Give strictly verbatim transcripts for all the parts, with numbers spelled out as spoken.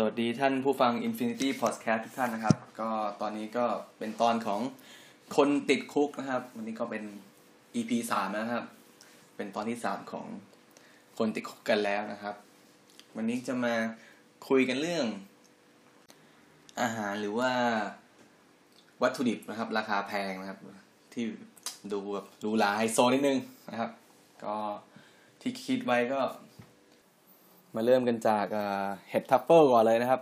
สวัสดีท่านผู้ฟัง Infinity Podcast ทุกท่านนะครับก็ตอนนี้ก็เป็นตอนของคนติดคุกนะครับวันนี้ก็เป็น อี พี สามแล้วนะครับเป็นตอนที่สามของคนติดคุกกันแล้วนะครับวันนี้จะมาคุยกันเรื่องอาหารหรือว่าวัตถุดิบนะครับราคาแพงนะครับที่ดูแบบดูหรูไฮโซนิดนึงนะครับก็ที่คิดไว้ก็มาเริ่มกันจากเห็ดทัฟเฟิลก่อนเลยนะครับ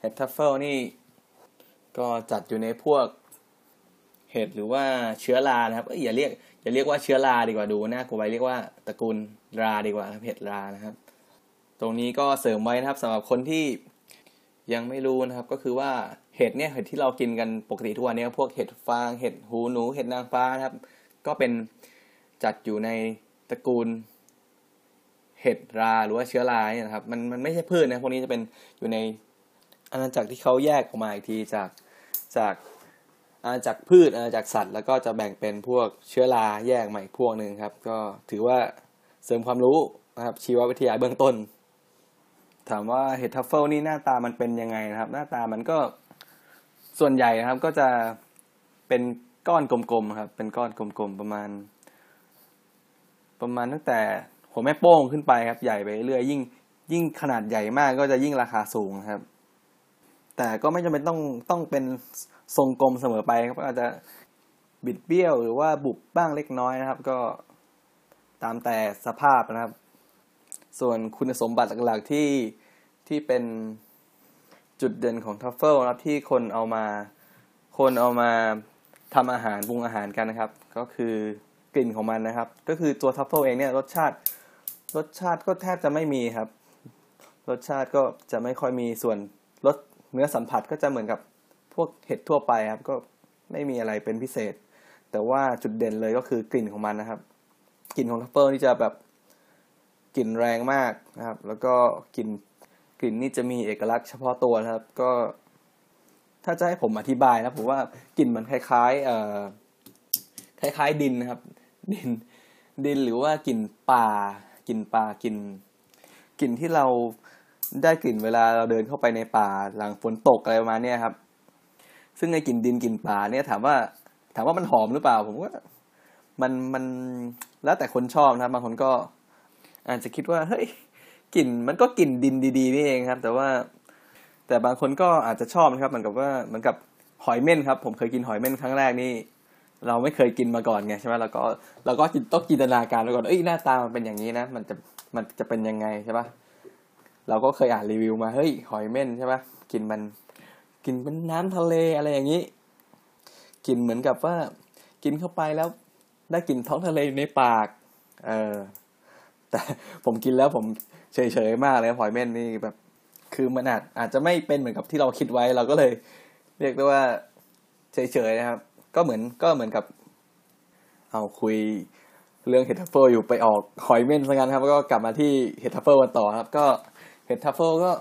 เห็ดทัฟเฟิลนี่ก็จัดอยู่ในพวกเห็ดหรือว่าเชื้อรานะครับเอ้ยอย่าเรียกอย่าเรียกว่าเชื้อราดีกว่าดูน่ากลัวไปเรียกว่าตระกูลราดีกว่าเห็ดรานะครับตรงนี้ก็เสริมไว้นะครับสำหรับคนที่ยังไม่รู้นะครับก็คือว่าเห็ดเนี่ยเห็ดที่เรากินกันปกติทุกวันนี้พวกเห็ดฟางเห็ดหูหนูเห็ดนางฟ้านะครับก็เป็นจัดอยู่ในตระกูลเห็ดราหรือว่าเชื้อราเนี่ยนะครับมันมันไม่ใช่พืช น, นะพวกนี้จะเป็นอยู่ในอาณาจักรที่เขาแยกออกมาอีกทีจากจากอาณาจักรพืชอาณาจักรสัตว์แล้วก็จะแบ่งเป็นพวกเชื้อราแยกใหม่พวกนึงครับก็ถือว่าเสริมความรู้นะครับชีววิทยาเบื้องต้นถามว่าเห็ดทัฟเฟิลนี่หน้าตามันเป็นยังไงนะครับหน้าตามันก็ส่วนใหญ่นะครับก็จะเป็นก้อนกลมๆครับเป็นก้อนกลมๆประมาณประมาณตั้งแต่หัวแม่โป้งขึ้นไปครับใหญ่ไปเรื่อยยิ่งยิ่งขนาดใหญ่มากก็จะยิ่งราคาสูงครับแต่ก็ไม่จำเป็นต้องต้องเป็นทรงกลมเสมอไปครับอาจจะบิดเบี้ยวหรือว่าบุบบ้างเล็กน้อยนะครับก็ตามแต่สภาพนะครับส่วนคุณสมบัติหลักๆที่ที่เป็นจุดเด่นของทัฟเฟิลนะครับที่คนเอามาคนเอามาทำอาหารปรุงอาหารกันนะครับก็คือกลิ่นของมันนะครับก็คือตัวทัฟเฟิลเองเนี่ยรสชาติรสชาติก็แทบจะไม่มีครับรสชาติก็จะไม่ค่อยมีส่วนรสเนื้อสัมผัสก็จะเหมือนกับพวกเห็ดทั่วไปครับก็ไม่มีอะไรเป็นพิเศษแต่ว่าจุดเด่นเลยก็คือกลิ่นของมันนะครับกลิ่นของทัฟเฟิลนี่จะแบบกลิ่นแรงมากนะครับแล้วก็กลิ่นกลิ่นนี่จะมีเอกลักษณ์เฉพาะตัวนะครับก็ถ้าจะให้ผมอธิบายนะผมว่ากลิ่นมันคล้ายๆเอ่อคล้ายๆดินนะครับดินดินหรือว่ากลิ่นป่ากลิ่นป่ากลิ่นกลิ่นที่เราได้กลิ่นเวลาเราเดินเข้าไปในป่าหลังฝนตกอะไรประมาณนี้ครับซึ่งในกลิ่นดินกลิ่นป่าเนี่ยถามว่าถามว่ามันหอมหรือเปล่าผมว่ามันมันแล้วแต่คนชอบนะครับบางคนก็อาจจะคิดว่าเฮ้ยกลิ่นมันก็กลิ่นดินดีๆนี่เองครับแต่ว่าแต่บางคนก็อาจจะชอบนะครับเหมือนกับว่าเหมือนกับหอยเม่นครับผมเคยกินหอยเม่นครั้งแรกนี่เราไม่เคยกินมาก่อนไงใช่ไหมเราก็เราก็ต้องจินตนาการไปก่อนเอ้ยหน้าตามันเป็นอย่างนี้นะมันจะมันจะเป็นยังไงใช่ปะเราก็เคยอ่านรีวิวมาเฮ้ยหอยเม่นใช่ปะกินมันกินมันน้ำทะเลอะไรอย่างนี้กินเหมือนกับว่ากินเข้าไปแล้วได้กลิ่นท้องทะเลในปากเออแต่ผมกินแล้วผมเฉยๆมากเลยหอยเม่นนี่แบบคือมันอาจอาจจะไม่เป็นเหมือนกับที่เราคิดไว้เราก็เลยเรียกได้ว่าเฉยๆนะครับก็เหมือนก็เหมือนกับเอาคุยเรื่องเห็ดทัฟเฟิลอยู่ไปออกหอยเม่นซะงั้นครับก็กลับมาที่เห็ดทัฟเฟิลกันต่อครับก็เห็ดทัฟเฟิลก็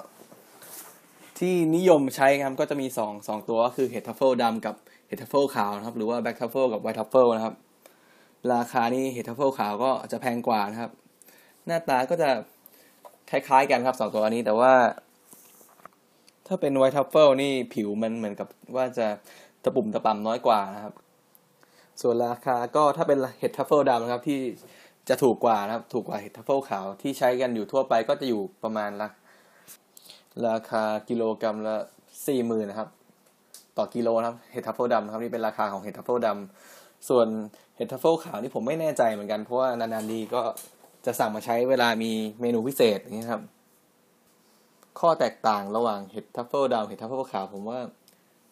ที่นิยมใช้ครับก็จะมีสอง สองตัวก็คือเห็ดทัฟเฟิลดำกับเห็ดทัฟเฟิลขาวนะครับหรือว่าแบล็คทัฟเฟิลกับไวท์ทัฟเฟิลนะครับราคานี่เห็ดทัฟเฟิลขาวก็จะแพงกว่านะครับหน้าตาก็จะคล้ายๆกันครับสองตัวนี้แต่ว่าถ้าเป็นไวท์ทัฟเฟิลนี่ผิวมันเหมือนกับว่าจะตะปุ่มตะป่ำน้อยกว่านะครับส่วนราคาก็ถ้าเป็นเห็ดทัฟเฟิลดำนะครับที่จะถูกกว่านะครับถูกกว่าเห็ดทัฟเฟิลขาวที่ใช้กันอยู่ทั่วไปก็จะอยู่ประมาณละราคากิโลกรัมละ สี่หมื่น นะครับต่อกิโลนะครับเห็ดทัฟเฟิลดำนะครับนี่เป็นราคาของเห็ดทัฟเฟิลดำส่วนเห็ดทัฟเฟิลขาวนี่ผมไม่แน่ใจเหมือนกันเพราะว่านานๆดีก็จะสั่งมาใช้เวลามีเมนูพิเศษอย่างนี้ครับข้อแตกต่างระหว่างเห็ดทัฟเฟิลดำเห็ดทัฟเฟิลขาวผมว่า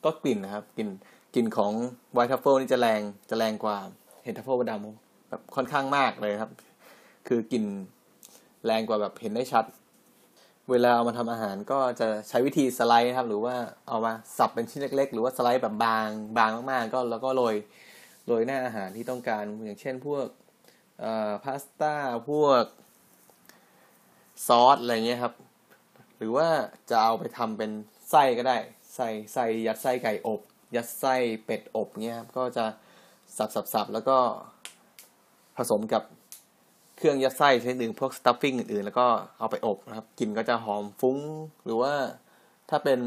ก็กลิ่นนะครับกลิ่นกลิ่นของไวท์ทัฟเฟิลนี่จะแรงจะแรงกว่าเห็ดทัฟเฟิลดำแบบค่อนข้างมากเลยครับคือกลิ่นแรงกว่าแบบเห็นได้ชัดเวลาเอามาทำอาหารก็จะใช้วิธีสไลด์ครับหรือว่าเอามาสับเป็นชิ้นเล็กๆหรือว่าสไลด์แบบบางบางมากๆก็แล้วก็โรยโรยหน้าอาหารที่ต้องการอย่างเช่นพวกเอ่อพาสต้าพวกซอสอะไรเงี้ยครับหรือว่าจะเอาไปทำเป็นไส้ก็ได้ใส่ใส่ยัดไส้ไก่อบยัดไส้เป็ดอบเงี้ยครับก็จะสับๆๆแล้วก็ผสมกับเครื่องยัดไส้ชนิดหนึ่งพวกสตัฟฟิ้งอื่นๆแล้วก็เอาไปอบนะครับกลิ่นก็จะหอมฟุ้งหรือว่า ถ้าเป็น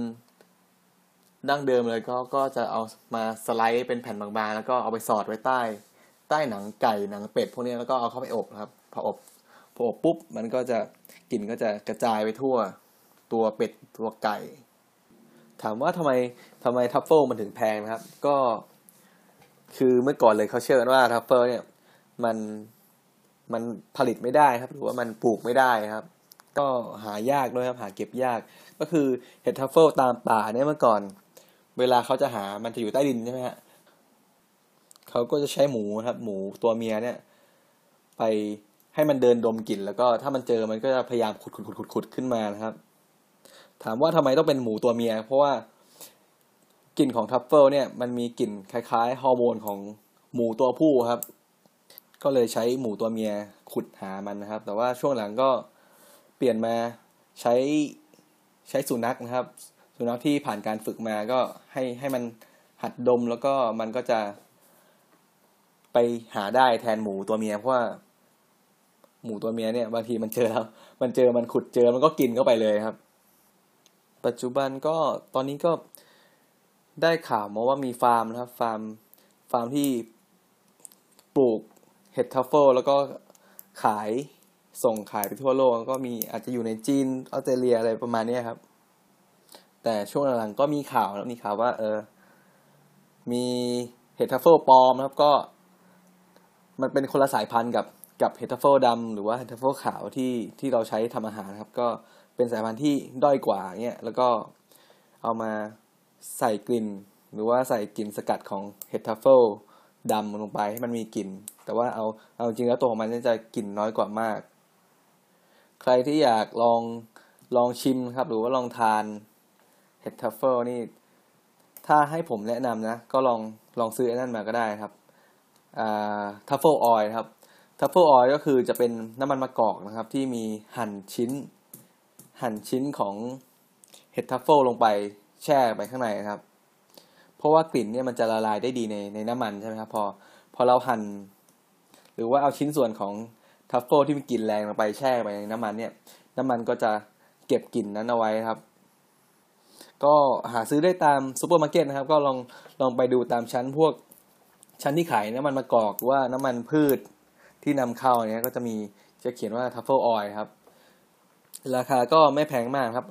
ดั้งเดิมเลยก็ก็จะเอามาสไลด์เป็นแผ่นบางๆแล้วก็เอาไปสอดไว้ใต้ใต้หนังไก่หนังเป็ดพวกนี้แล้วก็เอาเข้าไปอบครับพออบพออบปุ๊บมันก็จะกลิ่นก็จะกระจายไปทั่วตัวเป็ดตัวไก่ถามว่าทำไมทำไมทัฟเฟิลมันถึงแพงนะครับก็คือเมื่อก่อนเลยเขาเชื่อกันว่าทัฟเฟิลเนี่ยมันมันผลิตไม่ได้ครับหรือว่ามันปลูกไม่ได้ครับก็หายากด้วยครับหาเก็บยากก็คือเห็ดทัฟเฟิลตามป่าเนี่ยเมื่อก่อนเวลาเขาจะหามันจะอยู่ใต้ดินใช่ไหมฮะเขาก็จะใช้หมูครับหมูตัวเมียเนี่ยไปให้มันเดินดมกลิ่นแล้วก็ถ้ามันเจอมันก็จะพยายามขุดขุดขุดขุดขุดขึ้นมานะครับถามว่าทำไมต้องเป็นหมูตัวเมียเพราะว่ากลิ่นของทัฟเฟิลเนี่ยมันมีกลิ่นคล้ายๆฮอร์โมนของหมูตัวผู้ครับก็เลยใช้หมูตัวเมียขุดหามันนะครับแต่ว่าช่วงหลังก็เปลี่ยนมาใช้ใช้สุนัขนะครับสุนัขที่ผ่านการฝึกมาก็ให้ให้มันหัดดมแล้วก็มันก็จะไปหาได้แทนหมูตัวเมียเพราะว่าหมูตัวเมียเนี่ยบางทีมันเจอแล้วมันเจอมันขุดเจอมันก็กินเข้าไปเลยครับปัจจุบันก็ตอนนี้ก็ได้ข่าวมาว่ามีฟาร์มนะครับฟาร์มฟาร์มที่ปลูกเห็ดทัฟเฟิลแล้วก็ขายส่งขายไปทั่วโลกก็มีอาจจะอยู่ในจีนออสเตรเลียอะไรประมาณนี้ครับแต่ช่วงหลังๆก็มีข่าวแล้วมีข่าวว่าเออมีเห็ดทัฟเฟิลปลอมนะครับก็มันเป็นคนละสายพันธุ์กับกับเห็ดทัฟเฟิลดำหรือว่าเห็ดทัฟเฟิลขาวที่ที่เราใช้ทำอาหารครับก็เป็นสายพันธุ์ที่ด้อยกว่าเงี้ยแล้วก็เอามาใส่กลิ่นหรือว่าใส่กลิ่นสกัดของเห็ดทัฟเฟิลดำลงไปให้มันมีกลิ่นแต่ว่าเอาเอาจริงแล้วตัวของมันจะกลิ่นน้อยกว่ามากใครที่อยากลองลองชิมครับหรือว่าลองทานเห็ดทัฟเฟิลนี่ถ้าให้ผมแนะนำนะก็ลองลองซื้อไอ้นั่นมาก็ได้ครับอ่าทัฟเฟิลออยล์ครับทัฟเฟิลออยล์ก็คือจะเป็นน้ำมันมะกอกนะครับที่มีหั่นชิ้นหั่นชิ้นของเห็ดทัฟเฟิลลงไปแช่ไปข้างในนะครับเพราะว่ากลิ่นเนี่ยมันจะละลายได้ดีในในน้ำมันใช่ไหมครับพอพอเราหั่นหรือว่าเอาชิ้นส่วนของทัฟเฟิลที่มีกลิ่นแรงลงไปแช่ไปในน้ำมันเนี่ยน้ำมันก็จะเก็บกลิ่นนั้นเอาไว้ครับก็หาซื้อได้ตามซูเปอร์มาร์เก็ตนะครับก็ลองลองไปดูตามชั้นพวกชั้นที่ขายน้ำมันมะกอกหรือว่าน้ำมันพืชที่นำเข้าเนี่ยก็จะมีจะเขียนว่าทัฟเฟิลออยล์ครับราคาก็ไม่แพงมากครับ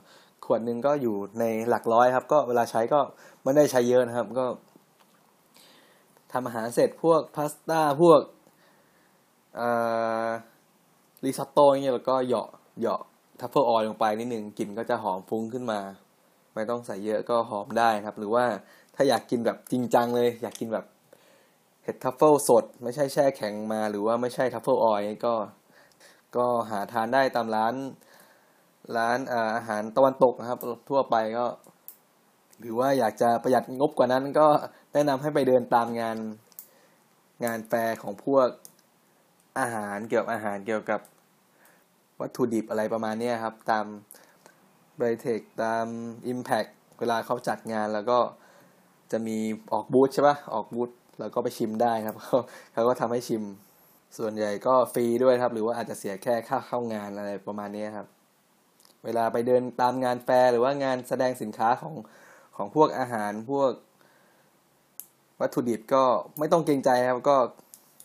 ขวดหนึ่งก็อยู่ในหลักร้อยครับก็เวลาใช้ก็ไม่ได้ใช้เยอะนะครับก็ทำอาหารเสร็จพวกพาสต้าพวกริซอตโต้เงี้ยแล้วก็เหยาะเหยาะทัฟเฟิลออยล์ลงไปนิดนึงกลิ่นก็จะหอมฟุ้งขึ้นมาไม่ต้องใส่เยอะก็หอมได้ครับหรือว่าถ้าอยากกินแบบจริงจังเลยอยากกินแบบเห็ดทัฟเฟิลสดไม่ใช่แช่แข็งมาหรือว่าไม่ใช่ทัฟเฟิลออยล์ก็ก็หาทานได้ตามร้านร้านอาหารตะวันตกนะครับทั่วไปก็หรือว่าอยากจะประหยัดงบกว่านั้นก็แนะนำให้ไปเดินตามงานงานแฟร์ของพวกอาหารเกี่ยวกับอาหารเกี่ยวกับวัตถุดิบอะไรประมาณนี้ครับตามไบเทคตาม Impact เวลาเขาจัดงานแล้วก็จะมีออกบูธใช่ป่ะออกบูธแล้วก็ไปชิมได้ครับเขาก็ทำให้ชิมส่วนใหญ่ก็ฟรีด้วยครับหรือว่าอาจจะเสียแค่ค่าเข้างานอะไรประมาณนี้ครับเวลาไปเดินตามงานแฟร์หรือว่างานแสดงสินค้าของของพวกอาหารพวกวัตถุดิบก็ไม่ต้องเกรงใจครับก็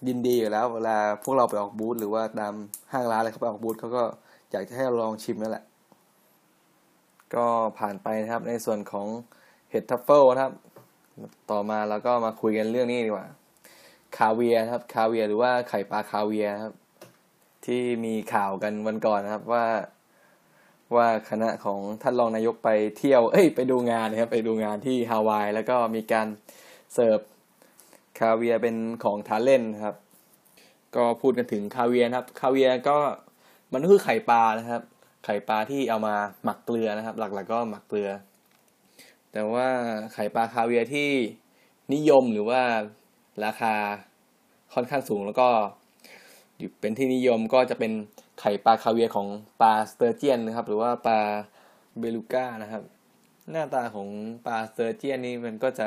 ยินดีอยู่แล้วเวลาพวกเราไปออกบูธหรือว่าตามห้างร้านอะไรเขาไปออกบูธเขาก็อยากจะให้เราลองชิมนั่นแหละก็ผ่านไปนะครับในส่วนของเห็ดทัฟเฟิลนะครับต่อมาแล้วก็มาคุยกันเรื่องนี้ดีกว่าคาเวียร์ครับคาเวียร์หรือว่าไข่ปลาคาเวียร์ครับที่มีข่าวกันวันก่อนนะครับว่าว่าคณะของท่านรองนายกไปเที่ยวเอ้ยไปดูงานนะครับไปดูงานที่ฮาวายแล้วก็มีการเสิร์ฟคาเวียร์เป็นของทานเล่นครับก็พูดกันถึงคาเวียร์นะครับคาเวียร์ก็มันคือไข่ปลานะครับไข่ปลาที่เอามาหมักเกลือนะครับหลักๆ ก, ก็หมักเกลือแต่ว่าไข่ปลาคาเวียร์ที่นิยมหรือว่าราคาค่อนข้างสูงแล้วก็เป็นที่นิยมก็จะเป็นไข่ปลาคาเวียร์ของปลาสเตอร์เจียนนะครับหรือว่าปลาเบลูก้านะครับหน้าตาของปลาสเตอร์เจียนนี่มันก็จะ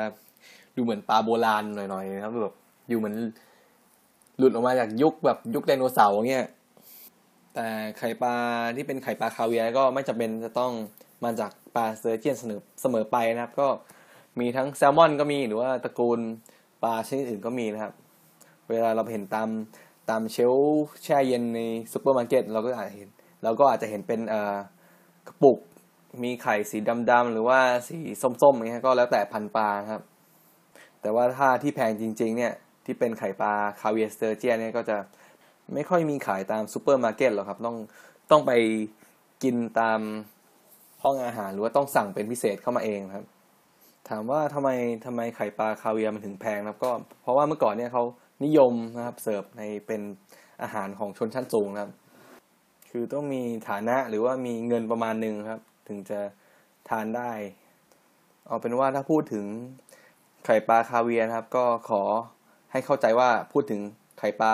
ดูเหมือนปลาโบราณหน่อยๆนะครับแบบอยู่เหมือนหลุดออกมาจากยุคแบบยุคไดโนเสาร์เงี้ยแต่ไข่ปลาที่เป็นไข่ปลาคาเวียร์ก็ไม่จำเป็นจะต้อง มาจากปลาเซอร์เจียนเสมอไปนะครับก็มีทั้งแซลมอนก็มีหรือว่าตระกูลปลาชนิดอื่นก็มีนะครับเวลาเราเห็นตามตามเชลฟ์แช่เย็นในซุปเปอร์มาร์เก็ตเราก็อาจจะเห็นเราก็อาจจะเห็นเป็นเอ่อกระปุกมีไข่สีดำๆหรือว่าสีส้มๆอย่างเงี้ยก็แล้วแต่พันปลาครับแต่ว่าถ้าที่แพงจริงๆเนี่ยที่เป็นไข่ปลาคาเวียร์สเตอร์เจียนเนี่ยก็จะไม่ค่อยมีขายตามซุปเปอร์มาร์เก็ตหรอกครับต้องต้องไปกินตามห้องอาหารหรือว่าต้องสั่งเป็นพิเศษเข้ามาเองครับถามว่าทำไมทำไมไข่ปลาคาเวียร์มันถึงแพงครับก็เพราะว่าเมื่อก่อนเนี่ยเขานิยมนะครับเสิร์ฟในเป็นอาหารของชนชั้นสูงครับคือต้องมีฐานะหรือว่ามีเงินประมาณนึงครับถึงจะทานได้เอาเป็นว่าถ้าพูดถึงไข่ปลาคาเวียร์ครับก็ขอให้เข้าใจว่าพูดถึงไข่ปลา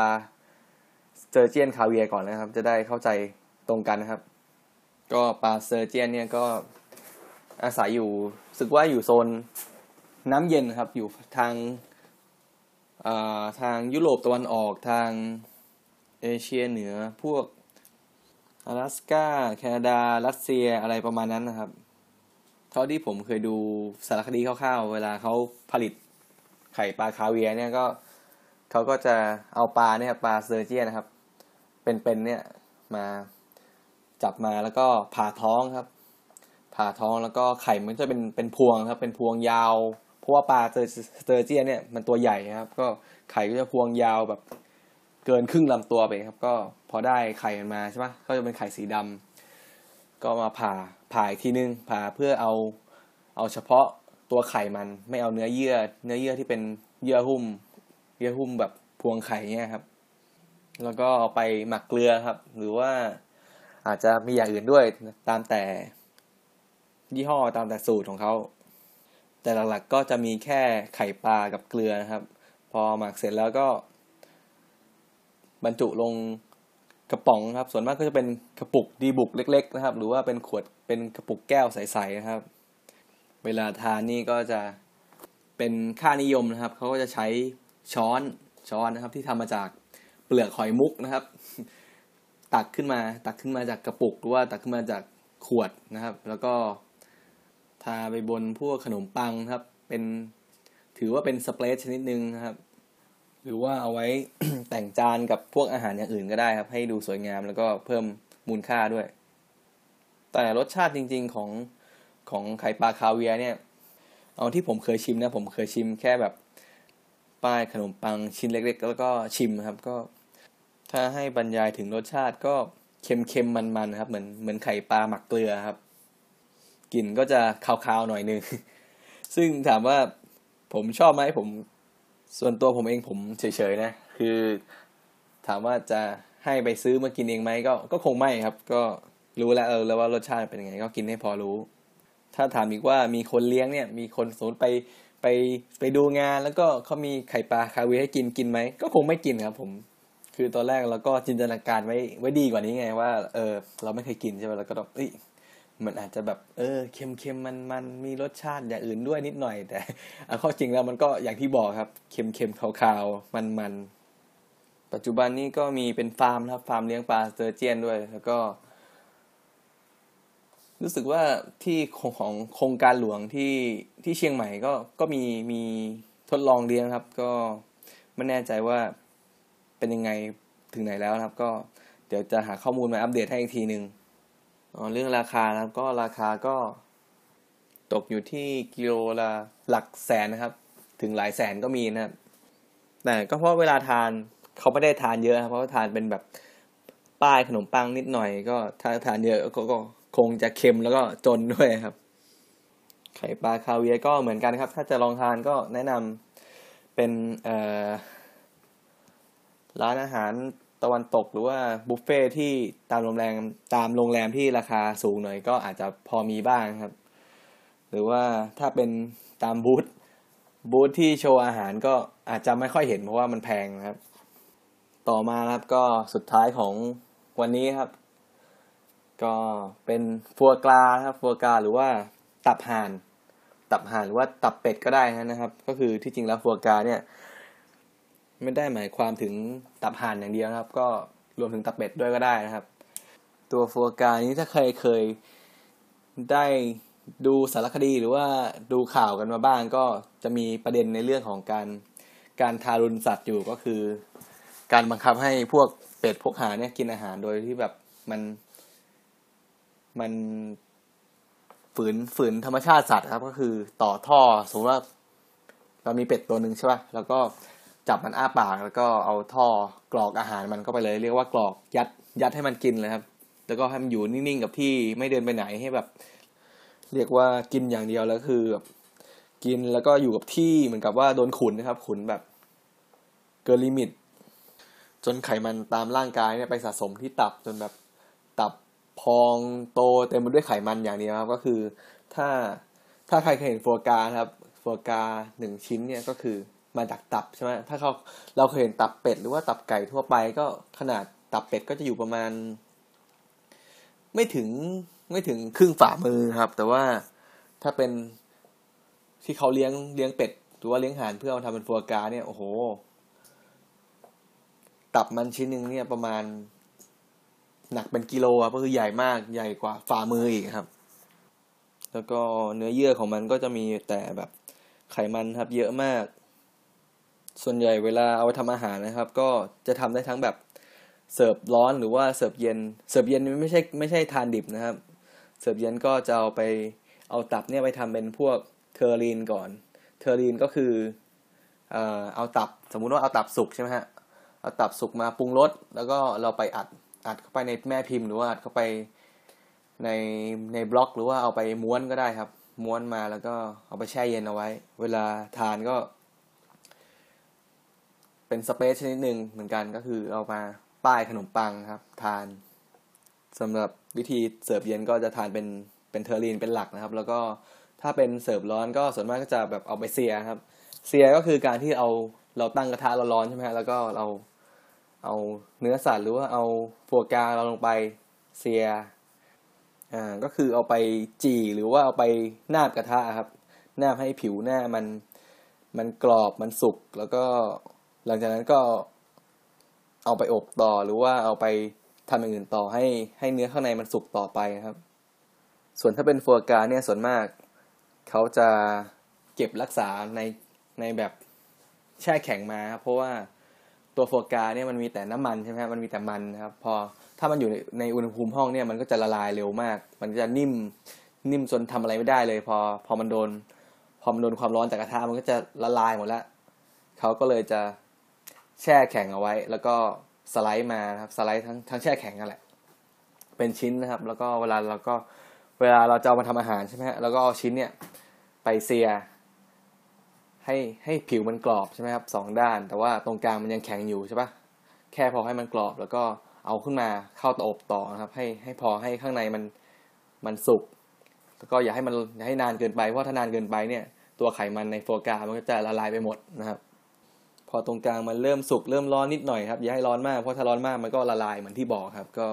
เซอร์เจียนคาเวียร์ก่อนนะครับจะได้เข้าใจตรงกันนะครับก็ปลาเซอร์เจียนเนี่ยก็อาศัยอยู่สึกว่าอยู่โซนน้ำเย็นครับอยู่ทางเอ่อทางยุโรปตะวันออกทางเอเชียเหนือพวก阿拉斯ก้าแคนาดารัสเซียอะไรประมาณนั้นนะครับเท่าที่ผมเคยดูสารคดีคร่าวๆเวลาเขาผลิตไข่ปลาคาเวียร์เนี่ยก็เขาก็จะเอาปลาเนี่ยปลาเซอร์เจียนนะครับเป็นๆเนี่ยมาจับมาแล้วก็ผ่าท้องครับผ่าท้องแล้วก็ไข่มันจะเป็นเป็นพวงครับเป็นพวงยาวเพราะว่าปลาเซอร์เจียนเนี่ยมันตัวใหญ่ครับก็ไข่ก็จะพวงยาวแบบเกินครึ่งลำตัวไปครับก็พอได้ไข่มันมาใช่ไหมก็จะเป็นไข่สีดำก็มาผ่าผ่าอีกทีนึงผ่าเพื่อเอาเอาเฉพาะตัวไข่มันไม่เอาเนื้อเยื่อเนื้อเยื่อที่เป็นเยื่อหุ้มเยื่อหุ้มแบบพวงไข่เนี่ยครับแล้วก็เอาไปหมักเกลือครับหรือว่าอาจจะมีอย่างอื่นด้วยตามแต่ยี่ห้อตามแต่สูตรของเขาแต่หลักๆก็จะมีแค่ไข่ปลากับเกลือนะครับพอหมักเสร็จแล้วก็บรรจุลงกระป๋องครับส่วนมากก็จะเป็นกระปุกดีบุกเล็กๆนะครับหรือว่าเป็นขวดเป็นกระปุกแก้วใสๆนะครับเวลาทานนี่ก็จะเป็นค่านิยมนะครับเขาก็จะใช้ช้อนช้อนนะครับที่ทำมาจากเปลือกหอยมุกนะครับตักขึ้นมาตักขึ้นมาจากกระปุกหรือว่าตักขึ้นมาจากขวดนะครับแล้วก็ทาไปบนพวกขนมปังครับเป็นถือว่าเป็นสเปรดชนิดนึงนะครับหรือว่าเอาไว้ แต่งจานกับพวกอาหารอย่างอื่นก็ได้ครับให้ดูสวยงามแล้วก็เพิ่มมูลค่าด้วยแต่รสชาติจริงๆของของไข่ปลาคาเวียร์เนี่ยเอาที่ผมเคยชิมนะผมเคยชิมแค่แบบป้ายขนมปังชิ้นเล็กๆแล้วก็ชิมครับก็ถ้าให้บรรยายถึงรสชาติก็เค็มๆมันๆครับเหมือนเหมือนไข่ปลาหมักเกลือครับกลิ่นก็จะคาวๆหน่อยนึง ซึ่งถามว่าผมชอบไหมผมส่วนตัวผมเองผมเฉยๆนะคือถามว่าจะให้ไปซื้อมากินเองไหมก็ก็คงไม่ครับก็รู้แล้วเออแล้วว่ารสชาติเป็นยังไงก็กินให้พอรู้ถ้าถามอีกว่ามีคนเลี้ยงเนี่ยมีคนสมมติไปไปไปดูงานแล้วก็เขามีไข่ปลาคาเวียร์ให้กินกินไหมก็คงไม่กินครับผมคือตอนแรกเราก็จินตนาการไว้ไว้ดีกว่านี้ไงว่าเออเราไม่เคยกินใช่ไหมเราก็แบบเอ้ยมันอาจจะแบบเออเค็มๆมันๆมีรสชาติอย่างอื่นด้วยนิดหน่อยแต่ข้อจริงแล้วมันก็อย่างที่บอกครับเค็มๆคาวๆมันๆปัจจุบันนี้ก็มีเป็นฟาร์มครับฟาร์มเลี้ยงปลาสเตอร์เจียนด้วยแล้วก็รู้สึกว่าที่ของของโครงการหลวงที่ที่เชียงใหม่ก็ก็มีมีทดลองเลี้ยงครับก็ไม่แน่ใจว่าเป็นยังไงถึงไหนแล้วครับก็เดี๋ยวจะหาข้อมูลมาอัปเดตให้อีกทีนึงอ๋อเรื่องราคาครับก็ราคาก็ตกอยู่ที่กิโลละหลักแสนนะครับถึงหลายแสนก็มีนะครับแต่ก็เพราะเวลาทานเขาไม่ได้ทานเยอะครับเพราะทานเป็นแบบป้ายขนมปังนิดหน่อยก็ถ้าทานเยอะก็คงจะเค็มแล้วก็จนด้วยครับไข่ปลาคาเวียร์ก็เหมือนกันครับถ้าจะลองทานก็แนะนำเป็นเอ่อร้านอาหารตะวันตกหรือว่าบุฟเฟ่ที่ตามโรงแรมตามโรงแรมที่ราคาสูงหน่อยก็อาจจะพอมีบ้างครับหรือว่าถ้าเป็นตามบูธบูธที่โชว์อาหารก็อาจจะไม่ค่อยเห็นเพราะว่ามันแพงครับต่อมาครับก็สุดท้ายของวันนี้ครับก็เป็นฟัวกราครับฟัวกราหรือว่าตับห่านตับห่านหรือว่าตับเป็ดก็ได้นะครับก็คือที่จริงแล้วฟัวกราเนี่ยไม่ได้หมายความถึงตับห่านอย่างเดียวนะครับก็รวมถึงตับเป็ดด้วยก็ได้นะครับตัวฟัวกรานี้ถ้าใครเคย ได้ดูสารคดีหรือว่าดูข่าวกันมาบ้างก็จะมีประเด็นในเรื่องของการการทารุณสัตว์อยู่ก็คือการบังคับให้พวกเป็ดพวกห่านเนี่ยกินอาหารโดยที่แบบมันมันฝืนฝืนธรรมชาติสัตว์ครับก็คือต่อท่อสมมติว่าเรามีเป็ดตัวนึงใช่ป่ะแล้วก็จับมันอ้าปากแล้วก็เอาท่อกรอกอาหารมันเข้าไปเลยเรียกว่ากรอกยัดยัดให้มันกินเลยครับแล้วก็ให้มันอยู่นิ่งๆกับที่ไม่เดินไปไหนให้แบบเรียกว่ากินอย่างเดียวแล้วคือแบบกินแล้วก็อยู่กับที่เหมือนกับว่าโดนขุนนะครับขุนแบบเกินลิมิตจนไขมันตามร่างกายเนี่ยไปสะสมที่ตับจนแบบตับพองโตเต็มไปด้วยไขมันอย่างเดียวครับก็คือถ้าถ้าใครเคยเห็นฟัวกราครับฟัวกราหนึ่งชิ้นเนี่ยก็คือมาจากตับใช่ไหมถ้าเขาเราเคยเห็นตับเป็ดหรือว่าตับไก่ทั่วไปก็ขนาดตับเป็ดก็จะอยู่ประมาณไม่ถึงไม่ถึงครึ่งฝ่ามือครับแต่ว่าถ้าเป็นที่เขาเลี้ยงเลี้ยงเป็ดหรือว่าเลี้ยงห่านเพื่อมาทำเป็นฟัวกราเนี่ยโอ้โหตับมันชิ้นนึงเนี่ยประมาณหนักเป็นกิโลครับก็คือใหญ่มากใหญ่กว่าฝ่ามืออีกครับแล้วก็เนื้อเยื่อของมันก็จะมีแต่แบบไขมันครับเยอะมากส่วนใหญ่เวลาเอาไปทำอาหารนะครับก็จะทำได้ทั้งแบบเสิร์ฟร้อนหรือว่าเสิร์ฟเย็นเสิร์ฟเย็นไม่ใช่ไม่ใช่ทานดิบนะครับเสิร์ฟเย็นก็จะเอาไปเอาตับเนี่ยไปทำเป็นพวกเทอรีนก่อนเทอรีนก็คือเอ่อเอาตับสมมุติว่าเอาตับสุกใช่ไหมฮะเอาตับสุกมาปรุงรสแล้วก็เราไปอัดอัดเข้าไปในแม่พิมพ์หรือว่าอัดเข้าไปในในบล็อกหรือว่าเอาไปม้วนก็ได้ครับม้วนมาแล้วก็เอาไปแช่เย็นเอาไว้เวลาทานก็เป็นสเปซชนิดหนึ่งเหมือนกันก็คือเอามาป้ายขนมปังครับทานสำหรับวิธีเสิร์ฟเย็นก็จะทานเป็นเป็นเทอรีนเป็นหลักนะครับแล้วก็ถ้าเป็นเสิร์ฟร้อนก็ส่วนมากก็จะแบบเอาไปเสียครับเสียก็คือการที่เอาเราตั้งกระทะร้อนๆใช่ไหมฮะแล้วก็เราเอาเนื้อสัตว์หรือว่าเอาฟัวกราเราลงไปเสียอ่าก็คือเอาไปจี่หรือว่าเอาไปนาบกระทะครับนาบให้ผิวหน้ามันมันกรอบมันสุกแล้วก็หลังจากนั้นก็เอาไปอบต่อหรือว่าเอาไปทำอย่างอื่นต่อให้ให้เนื้อข้างในมันสุกต่อไปครับส่วนถ้าเป็นฟัวกราเนี่ยส่วนมากเขาจะเก็บรักษาในในแบบแช่แข็งมาครับเพราะว่าตัวฟัวกราเนี่ยมันมีแต่น้ำมันใช่ไหมครับมันมีแต่มันนะครับพอถ้ามันอยู่ในในอุณหภูมิห้องเนี่ยมันก็จะละลายเร็วมากมันจะนิ่มนิ่มจนทำอะไรไม่ได้เลยพอพอมันโดนพอมันโดนความร้อนจากกระทะมันก็จะละลายหมดแล้วเขาก็เลยจะแช่แข็งเอาไว้แล้วก็สไลด์มาครับสไลด์ทั้งทั้งแช่แข็งกันแหละเป็นชิ้นนะครับแล้วก็เวลาเราก็เวลาเราจะเอามาทำอาหารใช่ไหมฮะแล้วก็เอาชิ้นเนี่ยไปเสียให้ให้ผิวมันกรอบใช่ไหมครับสองด้านแต่ว่าตรงกลางมันยังแข็งอยู่ใช่ปะแค่พอให้มันกรอบแล้วก็เอาขึ้นมาเข้าเตาอบต่อนะครับให้ให้พอให้ข้างในมันมันสุกแล้วก็อย่าให้มันอย่าให้นานเกินไปเพราะถ้านานเกินไปเนี่ยตัวไขมันในฟัวกรามันก็จะละลายไปหมดนะครับพอตรงกลางมันเริ่มสุกเริ่มร้อนนิดหน่อยครับอย่าให้ร้อนมากเพราะถ้าร้อนมากมันก็ละลายเหมือนที่บอกครับก็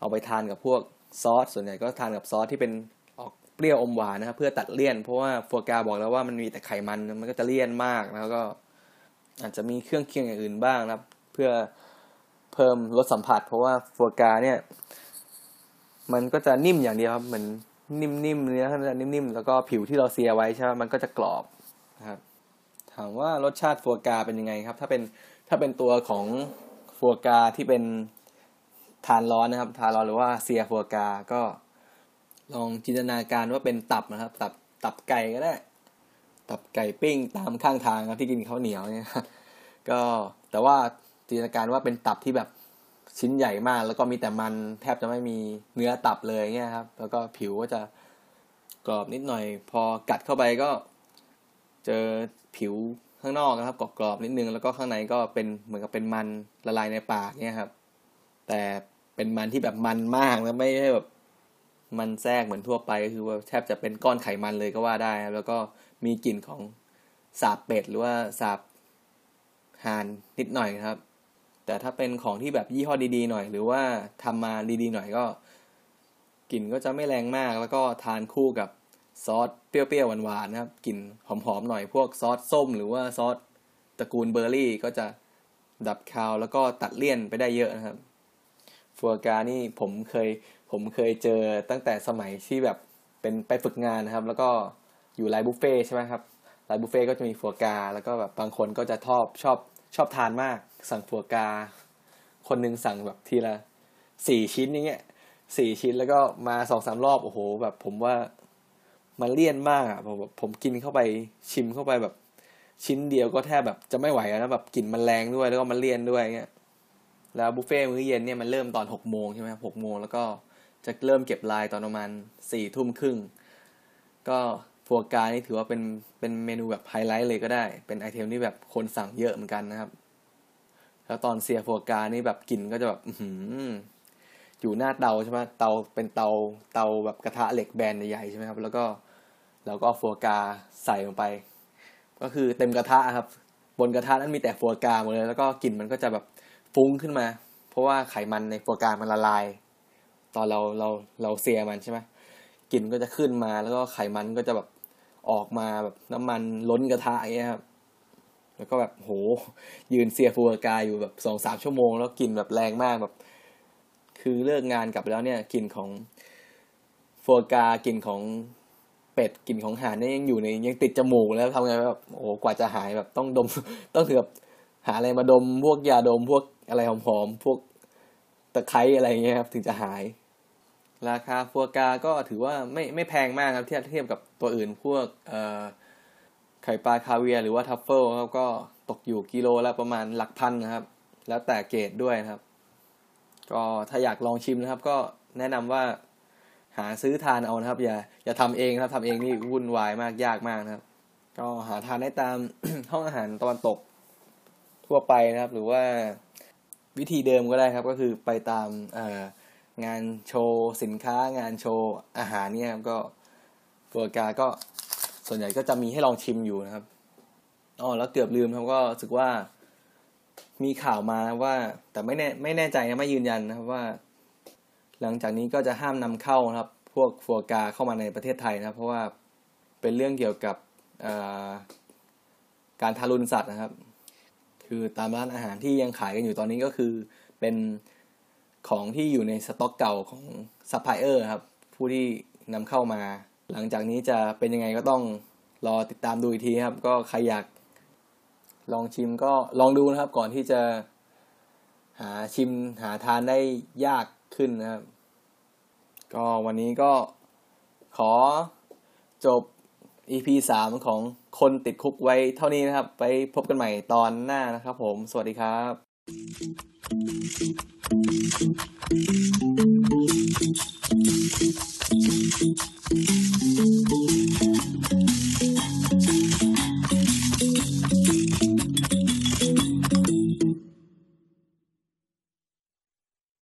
เอาไปทานกับพวกซอสส่วนใหญ่ก็ทานกับซอสที่เป็นออกเปรี้ยวอมหวานนะครับเพื่อตัดเลี่ยนเพราะว่าฟัวกราบอกแล้วว่ามันมีแต่ไขมันมันก็จะเลี่ยนมากแล้วก็อาจจะมีเครื่องเคียงอย่างอื่นบ้างนะครับเพื่อเพิ่มรสสัมผัสเพราะว่าฟัวกราเนี่ยมันก็จะนิ่มอย่างเดียวครับเหมือนนิ่มๆเนื้อมันจะนิ่มๆแล้วก็ผิวที่เราเสียไว้ใช่ไหมมันก็จะกรอบนะครับถามว่ารสชาติฟัวกราเป็นยังไงครับถ้าเป็นถ้าเป็นตัวของฟัวกราที่เป็นทานร้อนนะครับทานร้อนหรือว่าเสียฟัวกราก็ลองจินตนาการว่าเป็นตับนะครับตับตับไก่ก็ได้ตับไก่ปิ้งตามข้างทางครับที่กินข้าวเหนียวเนี่ยก็แต่ว่าจินตนาการว่าเป็นตับที่แบบชิ้นใหญ่มากแล้วก็มีแต่มันแทบจะไม่มีเนื้อตับเลยเงี้ยครับแล้วก็ผิวก็จะกรอบนิดหน่อยพอกัดเข้าไปก็เจอผิวข้างนอกนะครับกรอบๆนิดนึงแล้วก็ข้างในก็เป็นเหมือนกับเป็นมันละลายในปากเนี่ยครับแต่เป็นมันที่แบบมันมากนะไม่ใช่แบบมันแทรกเหมือนทั่วไปก็คือว่าแทบจะเป็นก้อนไขมันเลยก็ว่าได้ครับแล้วก็มีกลิ่นของสาบเป็ดหรือว่าสาบห่านนิดหน่อยครับแต่ถ้าเป็นของที่แบบยี่ห้อดีๆหน่อยหรือว่าทำมาดีๆหน่อยก็กลิ่นก็จะไม่แรงมากแล้วก็ทานคู่กับซอสเปรี้ยวๆหวานๆนะครับกลิ่นหอมๆหน่อยพวกซอสส้มหรือว่าซอสตระกูลเบอร์รี่ก็จะดับคาวแล้วก็ตัดเลี่ยนไปได้เยอะนะครับฟัวกรานี่ผมเคยผมเคยเจอตั้งแต่สมัยที่แบบ เป็นไปฝึกงานนะครับแล้วก็อยู่ไลน์บุฟเฟ่ใช่ไหมครับไลน์บุฟเฟ่ก็จะมีฟัวกราแล้วก็แบบบางคนก็จะชอบชอบชอบทานมากสั่งฟัวกราคนนึงสั่งแบบทีละสี่ชิ้นอย่างเงี้ยสี่ชิ้นแล้วก็มา สองสาม รอบโอ้โหแบบผมว่ามันเลี่ยนมากอ่ะผมผมกินเข้าไปชิมเข้าไปแบบชิ้นเดียวก็แทบแบบจะไม่ไหวแล้วนะแบบกลิ่นมันแรงด้วยแล้วก็มันเลี่ยนด้วยเงี้ยแล้วบุฟเฟ่ต์มื้อเย็นเนี่ยมันเริ่มตอน หกโมง นใช่มั้ยครับ หกโมง นแล้วก็จะเริ่มเก็บรายตอนประมาณ สี่ทุ่มครึ่งก็ฟัวกรานี่ถือว่าเป็นเป็นเมนูแบบไฮไลท์เลยก็ได้เป็นไอเทมที่แบบคนสั่งเยอะเหมือนกันนะครับแล้วตอนเสียฟัวกรานี่แบบกลิ่นก็จะแบบอื้อหืออยู่หน้าเตาใช่มั้ยเตาเป็นเตาเตาแบบกระทะเหล็กแบนใหญ่ๆใช่มั้ยครับแล้วก็เราก็เอาฟัวกราใส่ลงไปก็คือเต็มกระทะครับบนกระทะนั้นมีแต่ฟัวกราหมดเลยแล้วก็กลิ่นมันก็จะแบบฟุ้งขึ้นมาเพราะว่าไขมันในฟัวกรามันละลายตอนเราเราเราเสียมันใช่ไหมกลิ่นก็จะขึ้นมาแล้วก็ไขมันก็จะแบบออกมาแบบน้ำมันล้นกระทะอย่างเงี้ยครับแล้วก็แบบโหยืนเสียฟัวกราอยู่แบบ สองสาม ชั่วโมงแล้วกลิ่นแบบแรงมากแบบคือเลิกงานกลับไปแล้วเนี่ยกลิ่นของฟัวกรากลิ่นของเป็ดกลิ่นของห่านเนี่ยยังอยู่ในยังติดจมูกแล้วทำไงแบบโอ้กว่าจะหายแบบต้องดมต้องถือแบบหาอะไรมาดมพวกยาดมพวกอะไรหอมๆพวกตะไคร้อะไรเงี้ยครับถึงจะหายราคาฟัวกราก็ถือว่าไม่ไม่แพงมากครับเทียบเทียบกับตัวอื่นพวกเอ่อไข่ปลาคาเวียร์หรือว่าทัฟเฟิลครับก็ตกอยู่กิโลละประมาณหลักพันนะครับแล้วแต่เกรดด้วยนะครับก็ถ้าอยากลองชิมนะครับก็แนะนำว่าหาซื้อทานเอานะครับอย่าอย่าทำเองนะครับทำเองนี่วุ่นวายมากยากมากนะครับก็หาทานได้ตาม ห้องอาหารตะวันตกทั่วไปนะครับหรือว่าวิธีเดิมก็ได้ครับก็คือไปตามงานโชว์สินค้างานโชว์อาหารเนี่ยครับก็ฟัวกราก็ส่วนใหญ่ก็จะมีให้ลองชิมอยู่นะครับอ๋อแล้วเกือบลืมครับก็รู้สึกว่ามีข่าวมาว่าแต่ไม่แน่ไม่แน่ใจนะไม่ยืนยันนะครับว่าหลังจากนี้ก็จะห้ามนำเข้านะครับพวกฟัวกราเข้ามาในประเทศไทยนะครับเพราะว่าเป็นเรื่องเกี่ยวกับการทารุณสัตว์นะครับคือตามร้านอาหารที่ยังขายกันอยู่ตอนนี้ก็คือเป็นของที่อยู่ในสต็อกเก่าของซัพพลายเออร์ครับผู้ที่นำเข้ามาหลังจากนี้จะเป็นยังไงก็ต้องรอติดตามดูอีกทีครับก็ใครอยากลองชิมก็ลองดูนะครับก่อนที่จะหาชิมหาทานได้ยากขึ้นนะครับก็วันนี้ก็ขอจบ อี พี สาม ของคนติดคุกไว้เท่านี้นะครับไปพบกันใหม่ตอนหน้านะครับผมสวัสดีครับ